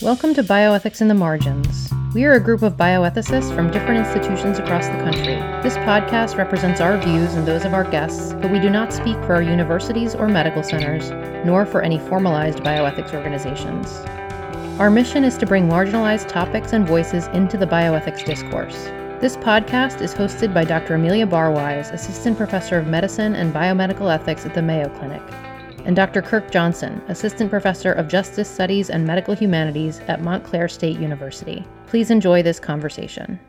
Welcome to Bioethics in the Margins. We are a group of bioethicists from different institutions across the country. This podcast represents our views and those of our guests, but we do not speak for our universities or medical centers, nor for any formalized bioethics organizations. Our mission is to bring marginalized topics and voices into the bioethics discourse. This podcast is hosted by Dr. Amelia Barwise, Assistant Professor of Medicine and Biomedical Ethics at the Mayo Clinic, and Dr. Kirk Johnson, Assistant Professor of Justice Studies and Medical Humanities at Montclair State University. Please enjoy this conversation.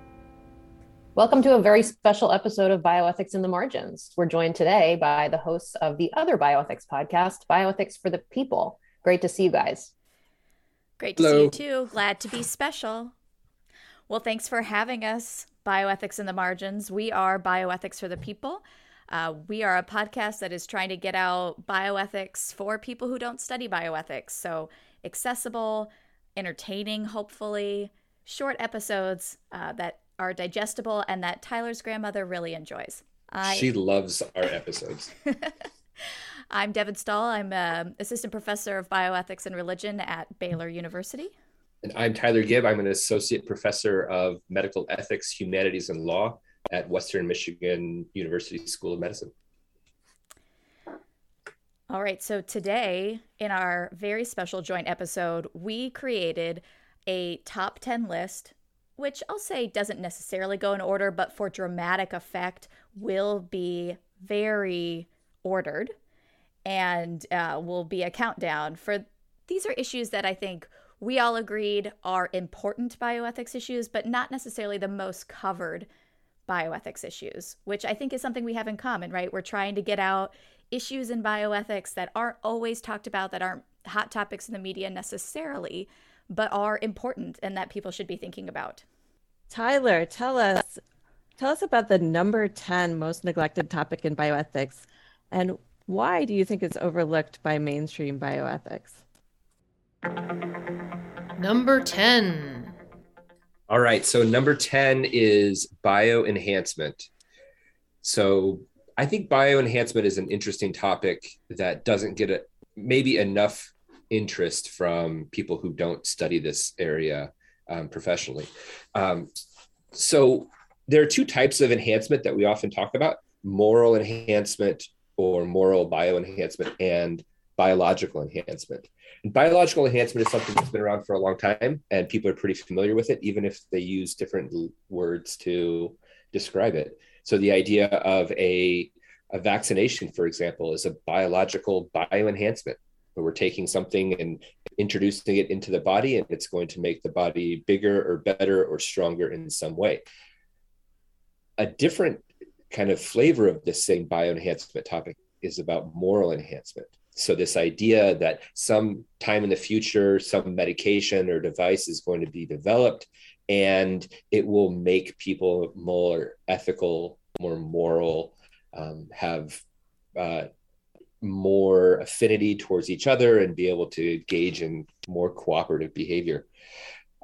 Welcome to a very special episode of Bioethics in the Margins. We're joined today by the hosts of the other bioethics podcast, Bioethics for the People. Great to see you guys. Great to Hello. See you too. Glad to be special. Well, thanks for having us, Bioethics in the Margins. We are Bioethics for the People. We are a podcast that is trying to get out bioethics for people who don't study bioethics. So accessible, entertaining, hopefully, short episodes that are digestible and that Tyler's grandmother really enjoys. She loves our episodes. I'm Devin Stahl. I'm an assistant professor of bioethics and religion at Baylor University. And I'm Tyler Gibb. I'm an associate professor of medical ethics, humanities, and law at Western Michigan University School of Medicine. All right, so today in our very special joint episode, we created a top 10 list, which I'll say doesn't necessarily go in order, but for dramatic effect will be very ordered and will be a countdown for these are issues that I think we all agreed are important bioethics issues, but not necessarily the most covered bioethics issues, which I think is something we have in common, right? We're trying to get out issues in bioethics that aren't always talked about, that aren't hot topics in the media necessarily, but are important and that people should be thinking about. Tyler, tell us about the number 10 most neglected topic in bioethics, and why do you think it's overlooked by mainstream bioethics? Number 10. All right, so number 10 is bioenhancement. So I think bioenhancement is an interesting topic that doesn't get maybe enough interest from people who don't study this area professionally. So there are two types of enhancement that we often talk about: moral enhancement or moral bioenhancement, and biological enhancement. And biological enhancement is something that's been around for a long time, and people are pretty familiar with it, even if they use different words to describe it. So the idea of a vaccination, for example, is a biological bioenhancement, where we're taking something and introducing it into the body, and it's going to make the body bigger or better or stronger in some way. A different kind of flavor of this same bioenhancement topic is about moral enhancement. So this idea that sometime in the future, some medication or device is going to be developed and it will make people more ethical, more moral, have more affinity towards each other and be able to engage in more cooperative behavior.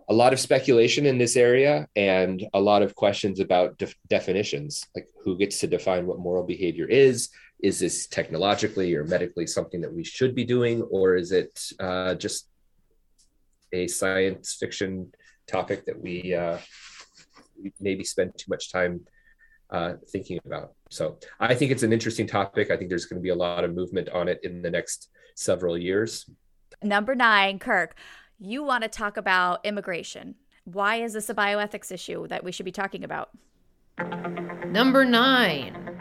A lot of speculation in this area and a lot of questions about definitions, like who gets to define what moral behavior is. Is this technologically or medically something that we should be doing, or is it just a science fiction topic that we maybe spend too much time thinking about? So I think it's an interesting topic. I think there's going to be a lot of movement on it in the next several years. Number 9, Kirk, you want to talk about immigration. Why is this a bioethics issue that we should be talking about? Number 9.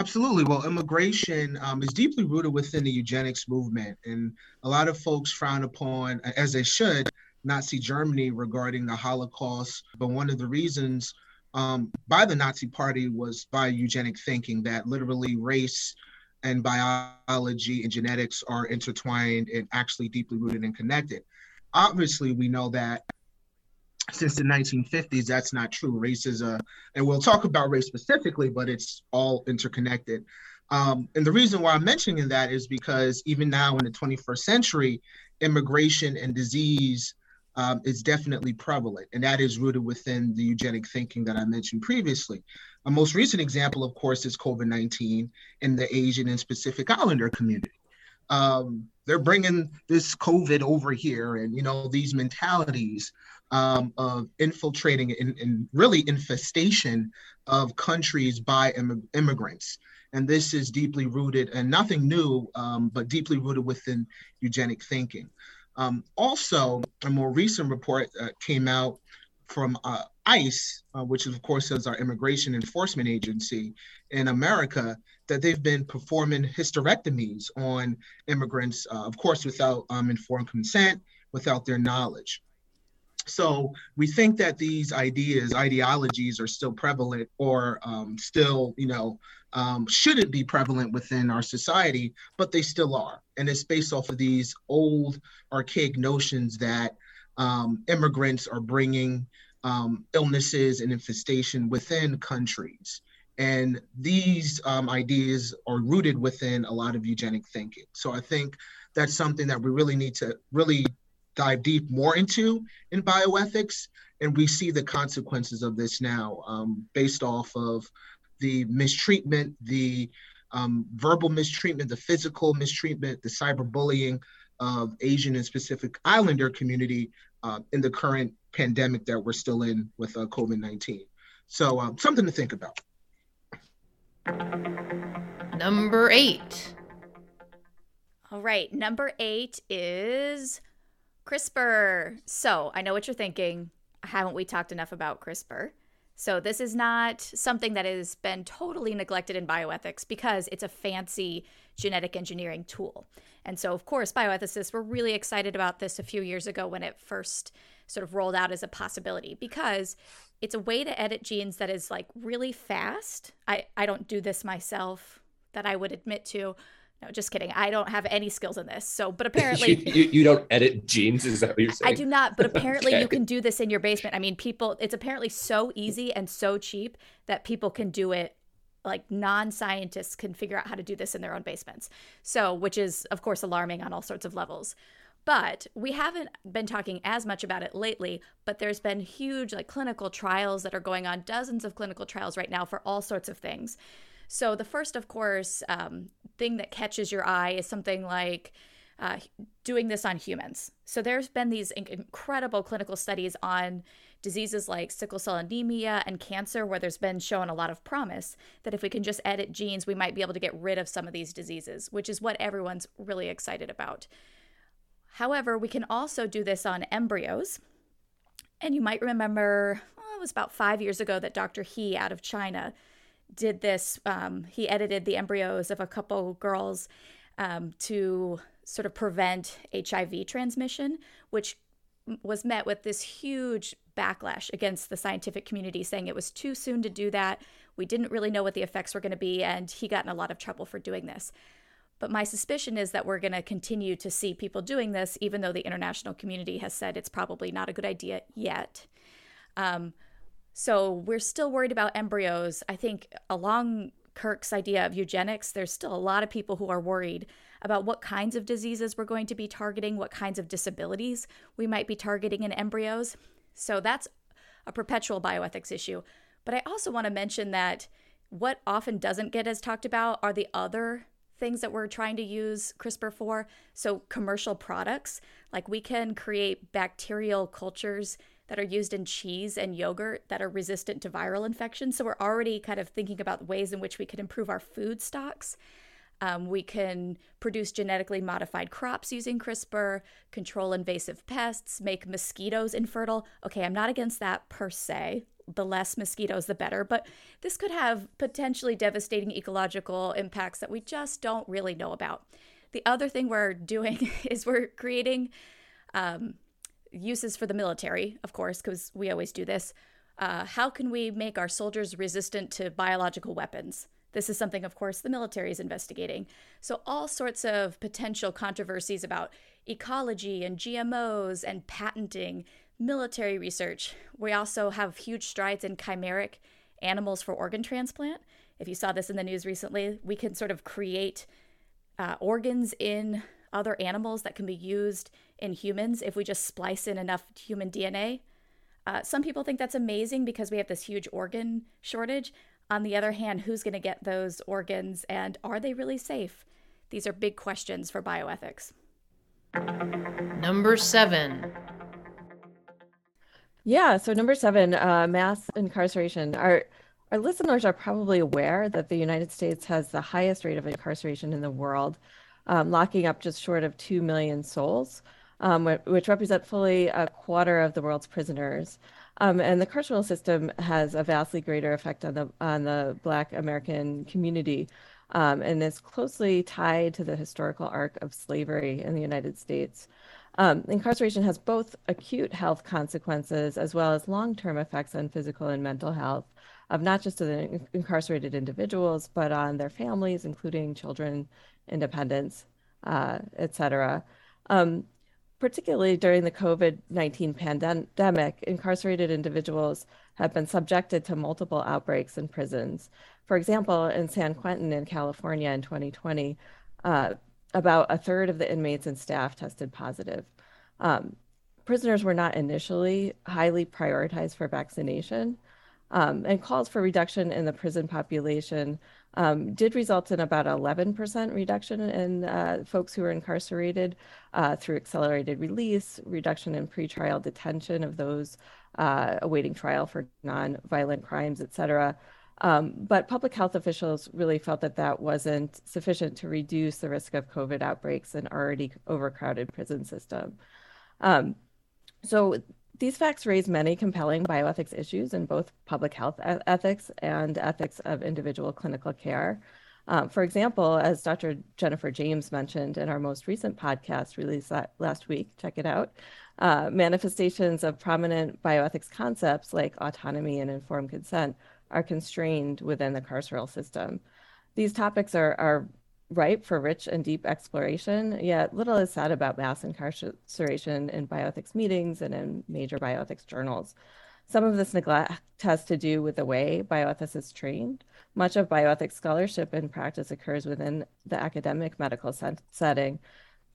Absolutely. Well, immigration is deeply rooted within the eugenics movement. And a lot of folks frown upon, as they should, Nazi Germany regarding the Holocaust. But one of the reasons by the Nazi Party was by eugenic thinking, that literally race and biology and genetics are intertwined and actually deeply rooted and connected. Obviously, we know that since the 1950s, that's not true. Race is and we'll talk about race specifically, but it's all interconnected. And the reason why I'm mentioning that is because even now in the 21st century, immigration and disease is definitely prevalent. And that is rooted within the eugenic thinking that I mentioned previously. A most recent example, of course, is COVID-19 in the Asian and Pacific Islander community. they're bringing this COVID over here, and, you know, these mentalities of infiltrating and really infestation of countries by immigrants. And this is deeply rooted and nothing new, but deeply rooted within eugenic thinking. Also, a more recent report came out from ICE, which of course is our immigration enforcement agency in America, that they've been performing hysterectomies on immigrants, of course, without informed consent, without their knowledge. So we think that these ideologies are still prevalent, or still, you know, shouldn't be prevalent within our society, but they still are. And it's based off of these old archaic notions that immigrants are bringing illnesses and infestation within countries. And these ideas are rooted within a lot of eugenic thinking. So I think that's something that we really need to really dive deep more into in bioethics. And we see the consequences of this now, based off of the mistreatment, the verbal mistreatment, the physical mistreatment, the cyberbullying of Asian and Pacific Islander community in the current pandemic that we're still in with COVID-19. So something to think about. Number 8. All right, number 8 is CRISPR. So I know what you're thinking. Haven't we talked enough about CRISPR? So this is not something that has been totally neglected in bioethics because it's a fancy genetic engineering tool. And so, of course, bioethicists were really excited about this a few years ago when it first sort of rolled out as a possibility, because it's a way to edit genes that is like really fast. I don't do this myself that I would admit to. No, just kidding. I don't have any skills in this. So, but apparently you don't edit genes. Is that what you're saying? I do not. But apparently okay. You can do this in your basement. I mean, it's apparently so easy and so cheap that people can do it. Like non-scientists can figure out how to do this in their own basements. So, which is of course alarming on all sorts of levels. But we haven't been talking as much about it lately, but there's been huge like clinical trials that are going on, dozens of clinical trials right now for all sorts of things. So the first, of course, thing that catches your eye is something like doing this on humans. So there's been these incredible clinical studies on diseases like sickle cell anemia and cancer, where there's been shown a lot of promise that if we can just edit genes, we might be able to get rid of some of these diseases, which is what everyone's really excited about. However, we can also do this on embryos. And you might remember, it was about 5 years ago that Dr. He out of China did this. He edited the embryos of a couple girls to sort of prevent HIV transmission, which was met with this huge backlash against the scientific community, saying it was too soon to do that. We didn't really know what the effects were going to be, and he got in a lot of trouble for doing this. But my suspicion is that we're going to continue to see people doing this, even though the international community has said it's probably not a good idea yet. So we're still worried about embryos. I think along Kirk's idea of eugenics, there's still a lot of people who are worried about what kinds of diseases we're going to be targeting, what kinds of disabilities we might be targeting in embryos. So that's a perpetual bioethics issue. But I also want to mention that what often doesn't get as talked about are the other things that we're trying to use CRISPR for. So commercial products, like we can create bacterial cultures that are used in cheese and yogurt that are resistant to viral infections. So we're already kind of thinking about ways in which we could improve our food stocks. We can produce genetically modified crops using CRISPR, control invasive pests, make mosquitoes infertile. Okay, I'm not against that per se. The less mosquitoes, the better. But this could have potentially devastating ecological impacts that we just don't really know about. The other thing we're doing is we're creating uses for the military, of course, because we always do this. How can we make our soldiers resistant to biological weapons? This is something, of course, the military is investigating. So all sorts of potential controversies about ecology and GMOs and patenting, military research. We also have huge strides in chimeric animals for organ transplant. If you saw this in the news recently, we can sort of create organs in other animals that can be used in humans if we just splice in enough human DNA. Some people think that's amazing because we have this huge organ shortage. On the other hand, who's going to get those organs, and are they really safe? These are big questions for bioethics. Number 7. Yeah, so number 7, mass incarceration. Our listeners are probably aware that the United States has the highest rate of incarceration in the world, locking up just short of 2 million souls, which represent fully a quarter of the world's prisoners. And the carceral system has a vastly greater effect on the Black American community, and is closely tied to the historical arc of slavery in the United States. Incarceration has both acute health consequences as well as long-term effects on physical and mental health of not just the incarcerated individuals, but on their families, including children, independence, et cetera. Particularly during the COVID-19 pandemic, incarcerated individuals have been subjected to multiple outbreaks in prisons. For example, in San Quentin in California in 2020, about a third of the inmates and staff tested positive. Prisoners were not initially highly prioritized for vaccination, and calls for reduction in the prison population did result in about 11% reduction in folks who were incarcerated through accelerated release, reduction in pretrial detention of those awaiting trial for non-violent crimes, et cetera. But public health officials really felt that that wasn't sufficient to reduce the risk of COVID outbreaks in already overcrowded prison system. So these facts raise many compelling bioethics issues in both public health ethics and ethics of individual clinical care. For example, as Dr. Jennifer James mentioned in our most recent podcast released last week, check it out, manifestations of prominent bioethics concepts like autonomy and informed consent are constrained within the carceral system. These topics are ripe for rich and deep exploration, yet little is said about mass incarceration in bioethics meetings and in major bioethics journals. Some of this neglect has to do with the way bioethicists is trained. Much of bioethics scholarship and practice occurs within the academic medical setting.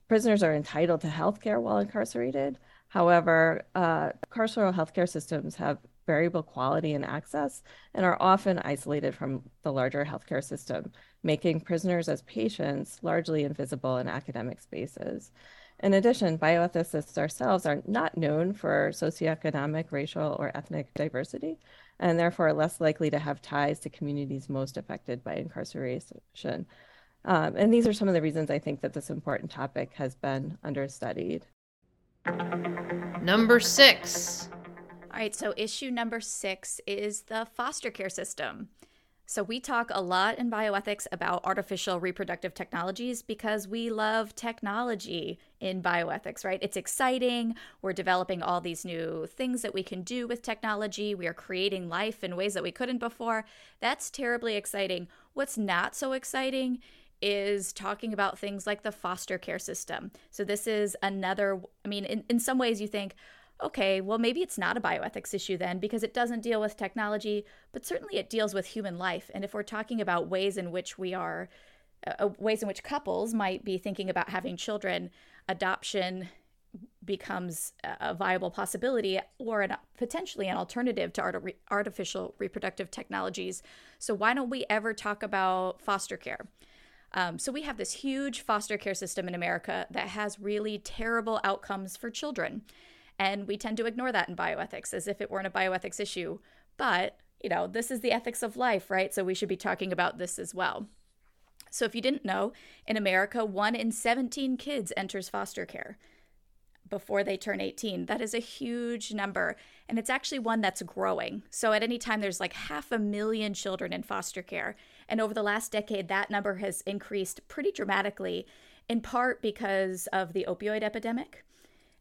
Prisoners are entitled to healthcare while incarcerated. However, carceral healthcare systems have variable quality and access and are often isolated from the larger healthcare system, making prisoners as patients largely invisible in academic spaces. In addition, bioethicists ourselves are not known for socioeconomic, racial, or ethnic diversity, and therefore are less likely to have ties to communities most affected by incarceration. And these are some of the reasons I think that this important topic has been understudied. Number 6. All right, so issue number 6 is the foster care system. So we talk a lot in bioethics about artificial reproductive technologies because we love technology in bioethics, right? It's exciting. We're developing all these new things that we can do with technology. We are creating life in ways that we couldn't before. That's terribly exciting. What's not so exciting is talking about things like the foster care system. So this is another, I mean, in some ways you think, okay, well, maybe it's not a bioethics issue then because it doesn't deal with technology, but certainly it deals with human life. And if we're talking about ways in which we are, ways in which couples might be thinking about having children, adoption becomes a viable possibility or potentially an alternative to artificial reproductive technologies. So why don't we ever talk about foster care? So we have this huge foster care system in America that has really terrible outcomes for children. And we tend to ignore that in bioethics as if it weren't a bioethics issue. But, you know, this is the ethics of life, right? So we should be talking about this as well. So if you didn't know, in America, 1 in 17 kids enters foster care before they turn 18. That is a huge number. And it's actually one that's growing. So at any time, there's like 500,000 children in foster care. And over the last decade, that number has increased pretty dramatically, in part because of the opioid epidemic.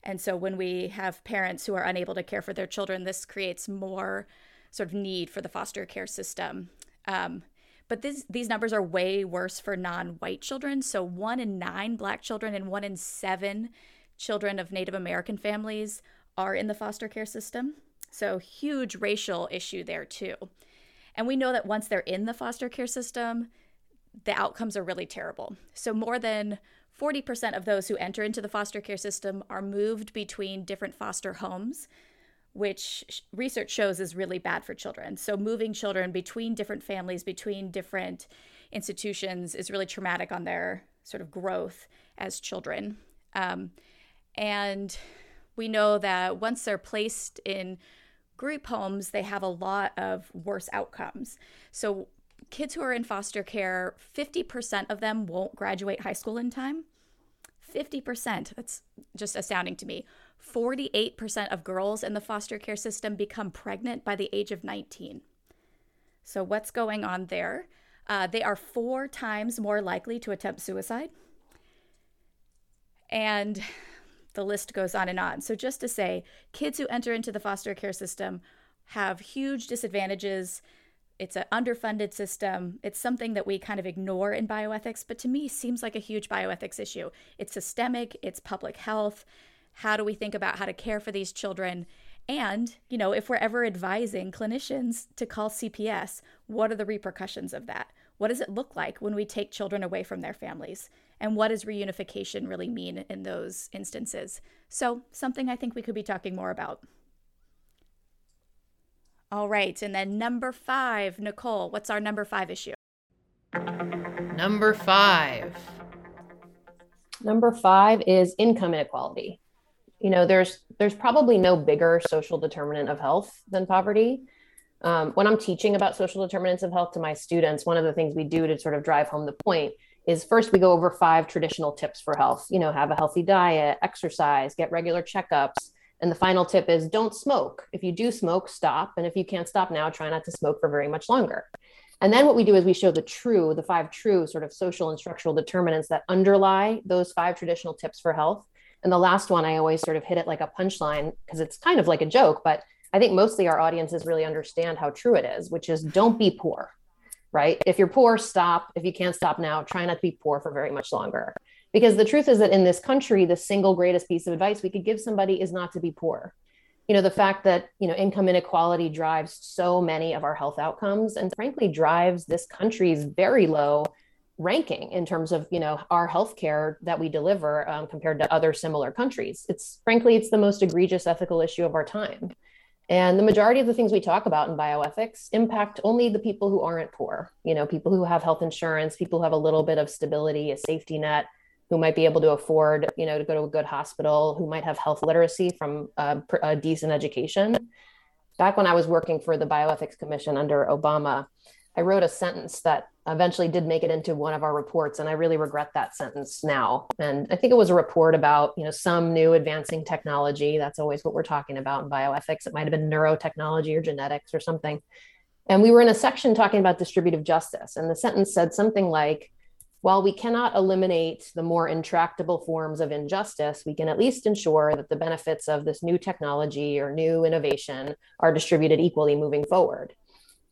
And so when we have parents who are unable to care for their children, this creates more sort of need for the foster care system. But these numbers are way worse for non-white children. So 1 in 9 Black children and 1 in 7 children of Native American families are in the foster care system. So huge racial issue there too. And we know that once they're in the foster care system, the outcomes are really terrible. So more than 40% of those who enter into the foster care system are moved between different foster homes, which research shows is really bad for children. So moving children between different families, between different institutions is really traumatic on their sort of growth as children. And we know that once they're placed in group homes, they have a lot of worse outcomes. So kids who are in foster care, 50% of them won't graduate high school in time. 50%, that's just astounding to me. 48% of girls in the foster care system become pregnant by the age of 19. So what's going on there? They are 4 times more likely to attempt suicide. And the list goes on and on. So just to say, kids who enter into the foster care system have huge disadvantages. It's an underfunded system. It's something that we kind of ignore in bioethics, but to me seems like a huge bioethics issue. It's systemic, it's public health. How do we think about how to care for these children? And, you know, if we're ever advising clinicians to call CPS, what are the repercussions of that? What does it look like when we take children away from their families? And what does reunification really mean in those instances? So something I think we could be talking more about. All right, and then number 5, Nicolle, what's our number 5 issue? Number 5. Number 5 is income inequality. You know, there's probably no bigger social determinant of health than poverty. When I'm teaching about social determinants of health to my students, one of the things we do to sort of drive home the point is first we go over 5 traditional tips for health. You know, have a healthy diet, exercise, get regular checkups. And the final tip is don't smoke. If you do smoke, stop. And if you can't stop now, try not to smoke for very much longer. And then what we do is we show the 5 true sort of social and structural determinants that underlie those 5 traditional tips for health. And the last one, I always sort of hit it like a punchline because it's kind of like a joke, but I think mostly our audiences really understand how true it is, which is don't be poor, right? If you're poor, stop. If you can't stop now, try not to be poor for very much longer. Because the truth is that in this country, the single greatest piece of advice we could give somebody is not to be poor. You know, the fact that, you know, income inequality drives so many of our health outcomes and frankly drives this country's very low ranking in terms of, you know, our healthcare that we deliver compared to other similar countries. It's the most egregious ethical issue of our time. And the majority of the things we talk about in bioethics impact only the people who aren't poor, you know, people who have health insurance, people who have a little bit of stability, a safety net, who might be able to afford, you know, to go to a good hospital, who might have health literacy from a decent education. Back when I was working for the Bioethics Commission under Obama, I wrote a sentence that eventually did make it into one of our reports. And I really regret that sentence now. And I think it was a report about, you know, some new advancing technology. That's always what we're talking about in bioethics. It might've been neurotechnology or genetics or something. And we were in a section talking about distributive justice. And the sentence said something like, while we cannot eliminate the more intractable forms of injustice, we can at least ensure that the benefits of this new technology or new innovation are distributed equally moving forward.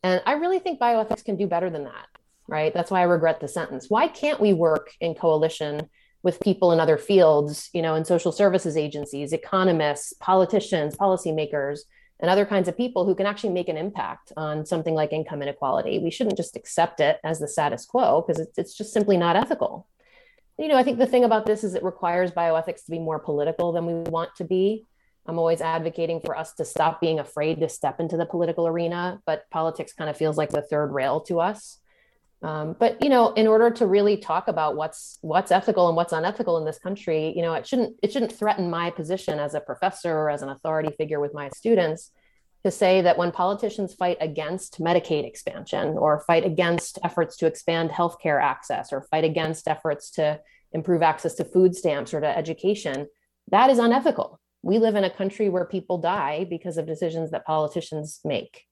And I really think bioethics can do better than that, right? That's why I regret the sentence. Why can't we work in coalition with people in other fields, you know, in social services agencies, economists, politicians, policymakers, and other kinds of people who can actually make an impact on something like income inequality? We shouldn't just accept it as the status quo because it's just simply not ethical. You know, I think the thing about this is it requires bioethics to be more political than we want to be. I'm always advocating for us to stop being afraid to step into the political arena, but politics kind of feels like the third rail to us. But, you know, in order to really talk about what's ethical and what's unethical in this country, you know, it shouldn't threaten my position as a professor or as an authority figure with my students to say that when politicians fight against Medicaid expansion or fight against efforts to expand healthcare access or fight against efforts to improve access to food stamps or to education, that is unethical. We live in a country where people die because of decisions that politicians make.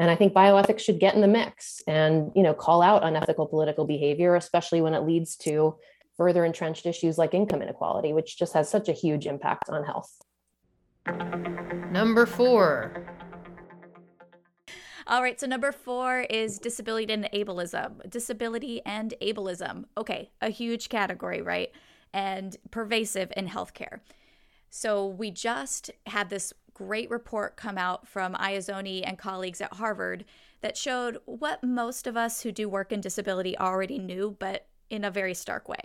And I think bioethics should get in the mix and, you know, call out unethical political behavior, especially when it leads to further entrenched issues like income inequality, which just has such a huge impact on health. Number 4. All right, so number 4 is disability and ableism. Disability and ableism. Okay, a huge category, right? And pervasive in healthcare. So we just had this great report come out from Ayazoni and colleagues at Harvard that showed what most of us who do work in disability already knew, but in a very stark way.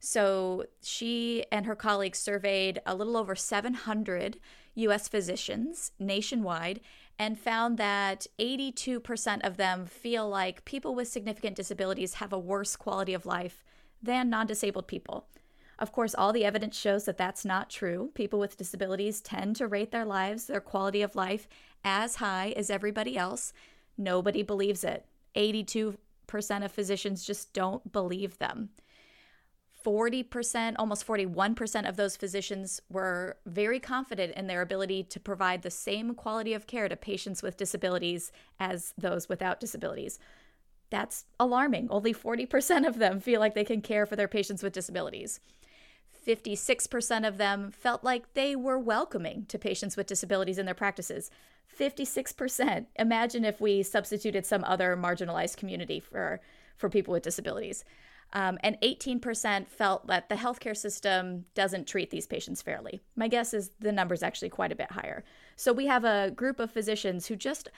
So she and her colleagues surveyed a little over 700 U.S. physicians nationwide and found that 82% of them feel like people with significant disabilities have a worse quality of life than non-disabled people. Of course, all the evidence shows that that's not true. People with disabilities tend to rate their lives, their quality of life, as high as everybody else. Nobody believes it. 82% of physicians just don't believe them. 40%, almost 41% of those physicians were very confident in their ability to provide the same quality of care to patients with disabilities as those without disabilities. That's alarming. Only 40% of them feel like they can care for their patients with disabilities. 56% of them felt like they were welcoming to patients with disabilities in their practices. 56%. Imagine if we substituted some other marginalized community for people with disabilities. And 18% felt that the healthcare system doesn't treat these patients fairly. My guess is the number's actually quite a bit higher. So we have a group of physicians who just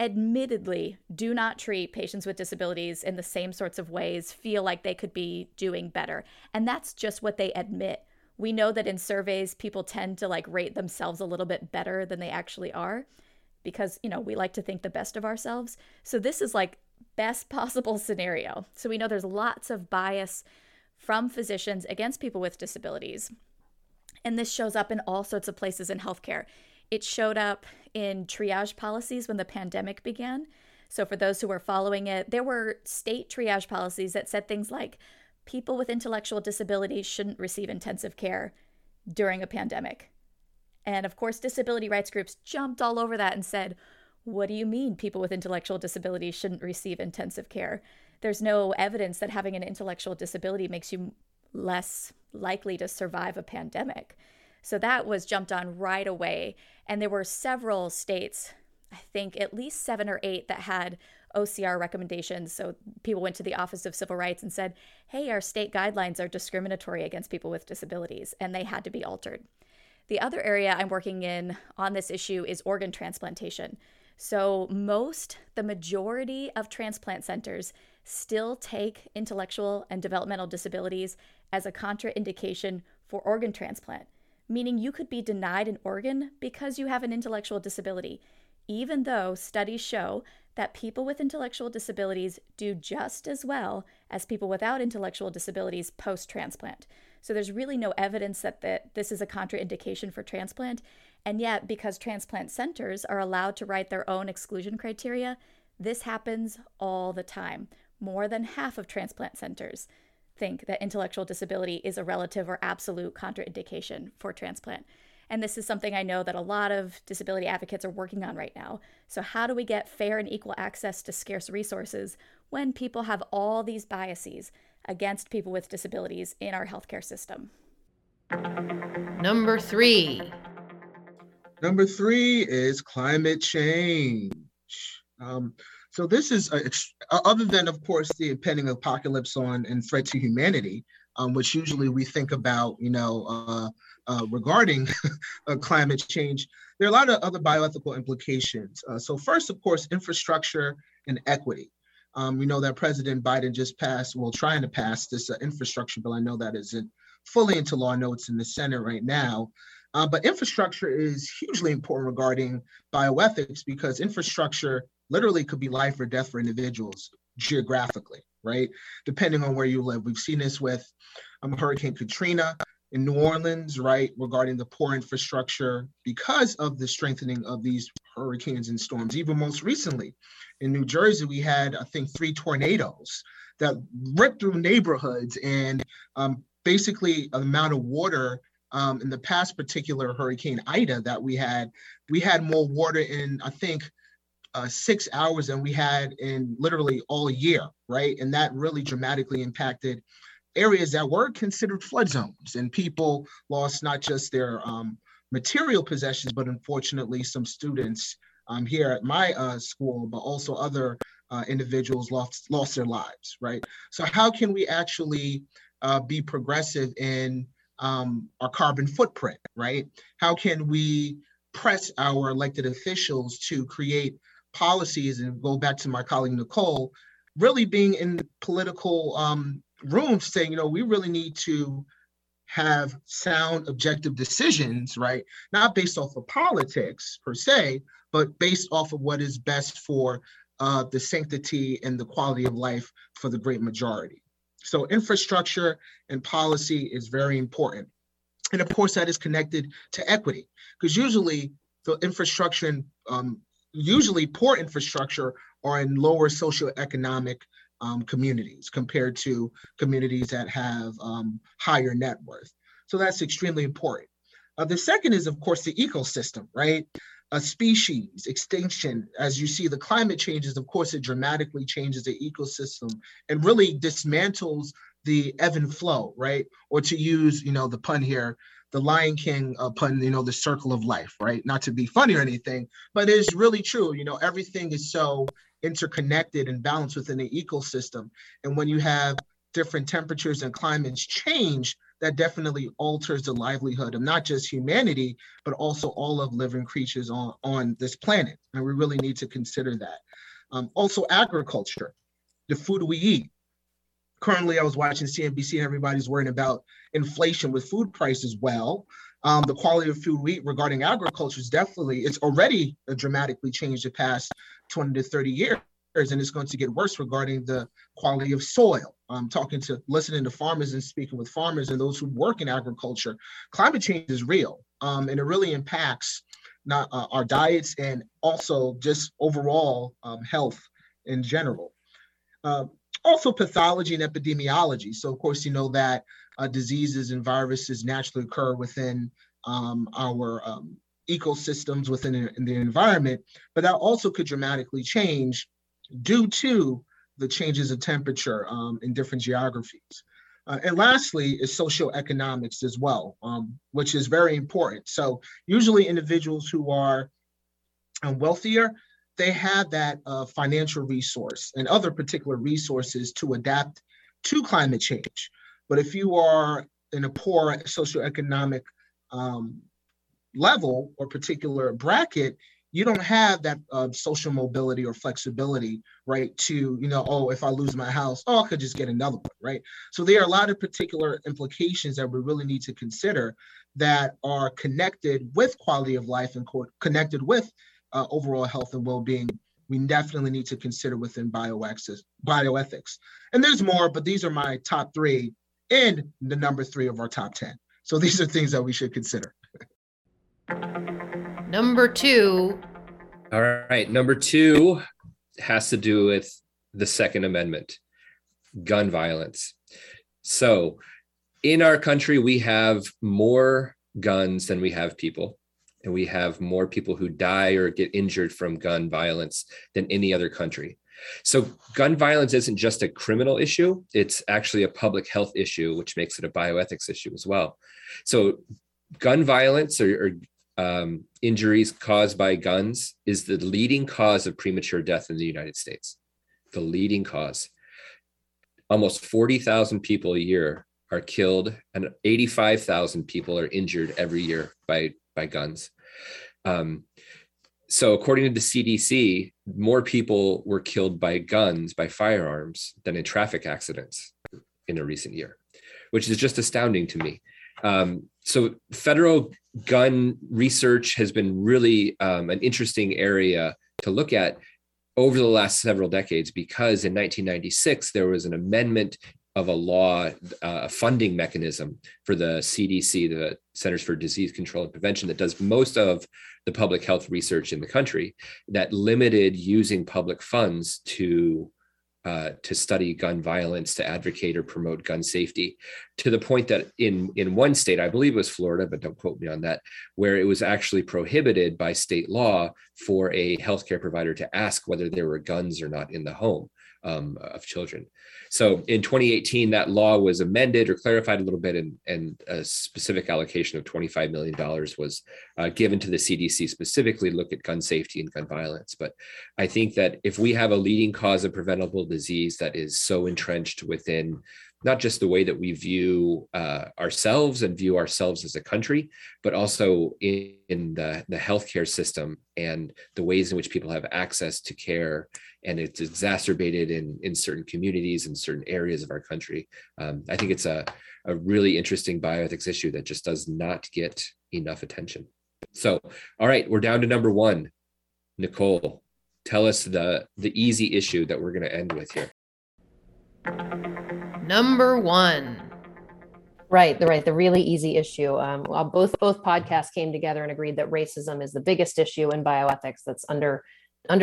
admittedly do not treat patients with disabilities in the same sorts of ways, feel like they could be doing better. And that's just what they admit. We know that in surveys, people tend to rate themselves a little bit better than they actually are because, we like to think the best of ourselves. So this is best possible scenario. So we know there's lots of bias from physicians against people with disabilities. And this shows up in all sorts of places in healthcare. It showed up in triage policies when the pandemic began. So for those who were following it, there were state triage policies that said things like people with intellectual disabilities shouldn't receive intensive care during a pandemic. And of course, disability rights groups jumped all over that and said, what do you mean people with intellectual disabilities shouldn't receive intensive care? There's no evidence that having an intellectual disability makes you less likely to survive a pandemic. So that was jumped on right away. And there were several states, I think at least 7 or 8, that had OCR recommendations. So people went to the Office of Civil Rights and said, hey, our state guidelines are discriminatory against people with disabilities, and they had to be altered. The other area I'm working in on this issue is organ transplantation. So the majority of transplant centers still take intellectual and developmental disabilities as a contraindication for organ transplant, meaning you could be denied an organ because you have an intellectual disability, even though studies show that people with intellectual disabilities do just as well as people without intellectual disabilities post-transplant. So there's really no evidence that this is a contraindication for transplant. And yet, because transplant centers are allowed to write their own exclusion criteria, this happens all the time. More than half of transplant centers think that intellectual disability is a relative or absolute contraindication for transplant. And this is something I know that a lot of disability advocates are working on right now. So how do we get fair and equal access to scarce resources when people have all these biases against people with disabilities in our healthcare system? Number three is climate change. So this is, other than, of course, the impending apocalypse and threat to humanity, which usually we think about, regarding climate change, there are a lot of other bioethical implications. So first, of course, infrastructure and equity. We know that President Biden just trying to pass this infrastructure bill. I know that isn't fully into law. I know it's in the Senate right now. But infrastructure is hugely important regarding bioethics because infrastructure literally could be life or death for individuals geographically, right? Depending on where you live. We've seen this with Hurricane Katrina in New Orleans, right? Regarding the poor infrastructure because of the strengthening of these hurricanes and storms. Even most recently in New Jersey, we had, I think, 3 tornadoes that ripped through neighborhoods and basically the amount of water in the past particular Hurricane Ida that we had more water in, I think, 6 hours than we had in literally all year, right? And that really dramatically impacted areas that were considered flood zones. And people lost not just their material possessions, but unfortunately some students here at my school, but also other individuals lost their lives, right? So how can we actually be progressive in our carbon footprint, right? How can we press our elected officials to create policies, and go back to my colleague Nicolle, really being in the political room saying, we really need to have sound objective decisions, right? Not based off of politics per se, but based off of what is best for the sanctity and the quality of life for the great majority. So infrastructure and policy is very important. And of course, that is connected to equity, because usually the infrastructure and usually poor infrastructure are in lower socioeconomic communities compared to communities that have higher net worth. So that's extremely important. The second is, of course, the ecosystem, right? A species extinction, as you see the climate changes, of course, it dramatically changes the ecosystem and really dismantles the ebb and flow, right? Or to use, you know, the pun here, the Lion King pun, you know, the circle of life, right? Not to be funny or anything, but it's really true. You know, everything is so interconnected and balanced within the ecosystem. And when you have different temperatures and climates change, that definitely alters the livelihood of not just humanity, but also all of living creatures on this planet. And we really need to consider that. Also agriculture, the food we eat. Currently, I was watching CNBC and everybody's worrying about inflation with food prices. Well, the quality of food we eat regarding agriculture is definitely, it's already dramatically changed the past 20 to 30 years, and it's going to get worse regarding the quality of soil. Listening to farmers and speaking with farmers and those who work in agriculture, climate change is real, and it really impacts not our diets and also just overall health in general. Also pathology and epidemiology. So of course, you know that diseases and viruses naturally occur within our ecosystems, within the environment, but that also could dramatically change due to the changes of temperature in different geographies. And lastly is socioeconomics as well, which is very important. So usually individuals who are wealthier, they have that financial resource and other particular resources to adapt to climate change. But if you are in a poor socioeconomic level or particular bracket, you don't have that social mobility or flexibility, right? To, you know, oh, if I lose my house, oh, I could just get another one, right? So there are a lot of particular implications that we really need to consider that are connected with quality of life and connected with overall health and well-being. We definitely need to consider within bioethics. And there's more, but these are my top three and the number three of our top 10. So these are things that we should consider. Number two. All right. Number two has to do with the Second Amendment, gun violence. So in our country, we have more guns than we have people. And we have more people who die or get injured from gun violence than any other country. So gun violence isn't just a criminal issue. It's actually a public health issue, which makes it a bioethics issue as well. So gun violence or injuries caused by guns is the leading cause of premature death in the United States. The leading cause. Almost 40,000 people a year are killed, and 85,000 people are injured every year by guns. So according to the CDC, more people were killed by guns, by firearms, than in traffic accidents in a recent year, which is just astounding to me. So federal gun research has been really an interesting area to look at over the last several decades, because in 1996, there was an amendment of a law, a funding mechanism for the CDC, the Centers for Disease Control and Prevention, that does most of the public health research in the country, that limited using public funds to study gun violence, to advocate or promote gun safety, to the point that in one state, I believe it was Florida, but don't quote me on that, where it was actually prohibited by state law for a healthcare provider to ask whether there were guns or not in the home of children. So in 2018, that law was amended or clarified a little bit, and a specific allocation of $25 million was given to the CDC specifically look at gun safety and gun violence. But I think that if we have a leading cause of preventable disease that is so entrenched within not just the way that we view ourselves and view ourselves as a country, but also in the healthcare system and the ways in which people have access to care. And it's exacerbated in certain communities and certain areas of our country. I think it's a really interesting bioethics issue that just does not get enough attention. So, all right, we're down to number one. Nicolle, tell us the easy issue that we're going to end with here. number one. Right. The really easy issue. Both podcasts came together and agreed that racism is the biggest issue in bioethics that's under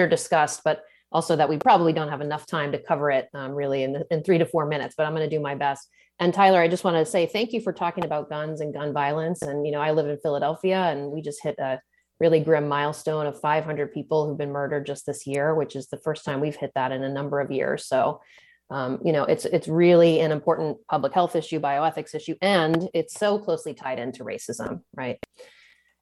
discussed, but also that we probably don't have enough time to cover it really in 3 to 4 minutes, but I'm going to do my best. And Tyler, I just want to say thank you for talking about guns and gun violence. And, you know, I live in Philadelphia and we just hit a really grim milestone of 500 people who've been murdered just this year, which is the first time we've hit that in a number of years. So, you know, it's really an important public health issue, bioethics issue, and it's so closely tied into racism, right?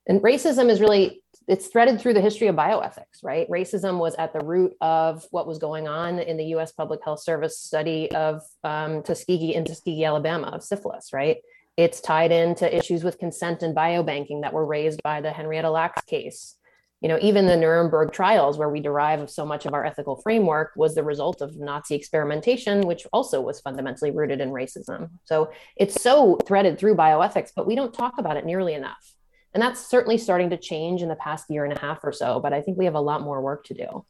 And racism is really, it's threaded through the history of bioethics, right? Racism was at the root of what was going on in the U.S. Public Health Service study of Tuskegee, Alabama, of syphilis, right? It's tied into issues with consent and biobanking that were raised by the Henrietta Lacks case. You know, even the Nuremberg trials, where we derive so much of our ethical framework, was the result of Nazi experimentation, which also was fundamentally rooted in racism. So it's so threaded through bioethics, but we don't talk about it nearly enough. And that's certainly starting to change in the past year and a half or so, but I think we have a lot more work to do.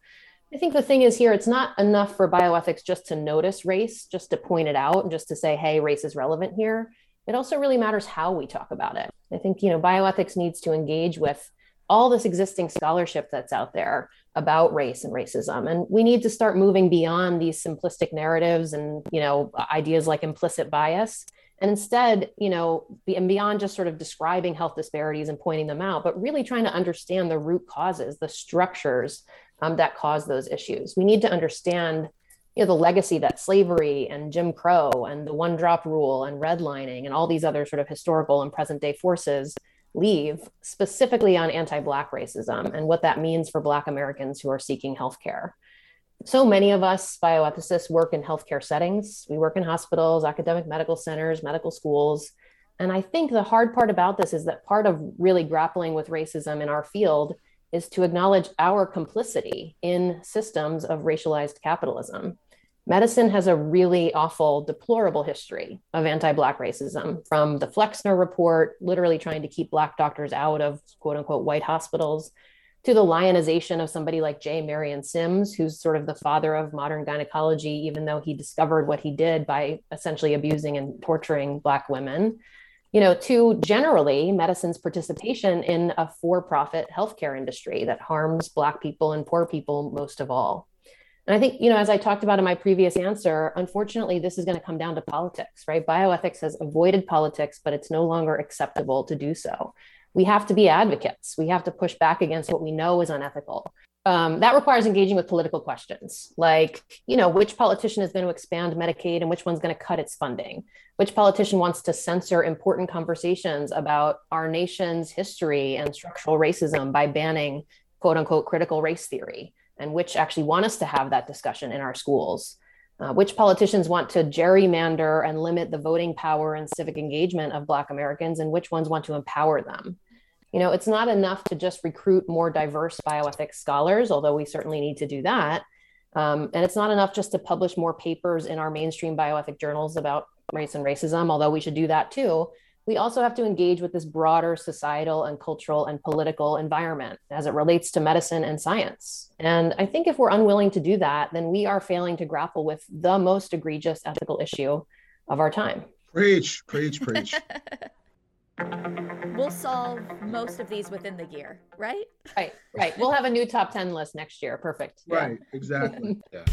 I think the thing is here, it's not enough for bioethics just to notice race, just to point it out and just to say, hey, race is relevant here. It also really matters how we talk about it. I think, you know, bioethics needs to engage with all this existing scholarship that's out there about race and racism. And we need to start moving beyond these simplistic narratives and, you know, ideas like implicit bias. And instead, you know, and beyond just sort of describing health disparities and pointing them out, but really trying to understand the root causes, the structures that cause those issues. We need to understand, you know, the legacy that slavery and Jim Crow and the one drop rule and redlining and all these other sort of historical and present day forces leave specifically on anti-Black racism and what that means for Black Americans who are seeking healthcare. So many of us bioethicists work in healthcare settings. We work in hospitals, academic medical centers, medical schools. And I think the hard part about this is that part of really grappling with racism in our field is to acknowledge our complicity in systems of racialized capitalism. Medicine has a really awful, deplorable history of anti-Black racism, from the Flexner report, literally trying to keep Black doctors out of quote unquote white hospitals, to the lionization of somebody like J. Marion Sims, who's sort of the father of modern gynecology, even though he discovered what he did by essentially abusing and torturing Black women, you know, to generally medicine's participation in a for-profit healthcare industry that harms Black people and poor people most of all. And I think, you know, as I talked about in my previous answer, unfortunately, this is going to come down to politics, right? Bioethics has avoided politics, but it's no longer acceptable to do so. We have to be advocates. We have to push back against what we know is unethical. That requires engaging with political questions like, you know, which politician is going to expand Medicaid and which one's going to cut its funding? Which politician wants to censor important conversations about our nation's history and structural racism by banning, quote unquote, critical race theory? And which actually want us to have that discussion in our schools? Which politicians want to gerrymander and limit the voting power and civic engagement of Black Americans, and which ones want to empower them? You know, it's not enough to just recruit more diverse bioethics scholars, although we certainly need to do that. And it's not enough just to publish more papers in our mainstream bioethic journals about race and racism, although we should do that too. We also have to engage with this broader societal and cultural and political environment as it relates to medicine and science. And I think if we're unwilling to do that, then we are failing to grapple with the most egregious ethical issue of our time. Preach, preach, preach. We'll solve most of these within the year, right? Right. We'll have a new top 10 list next year. Perfect. Right, yeah. Exactly. Yeah.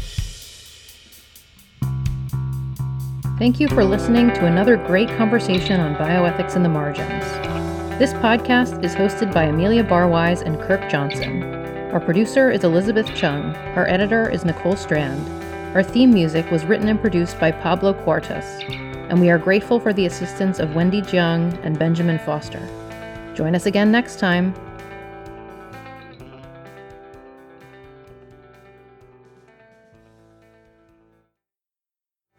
Thank you for listening to another great conversation on bioethics in the margins. This podcast is hosted by Amelia Barwise and Kirk Johnson. Our producer is Elizabeth Chuang. Our editor is Nicolle Strand. Our theme music was written and produced by Pablo Cuartas, and we are grateful for the assistance of Wendy Jung and Benjamin Foster. Join us again next time.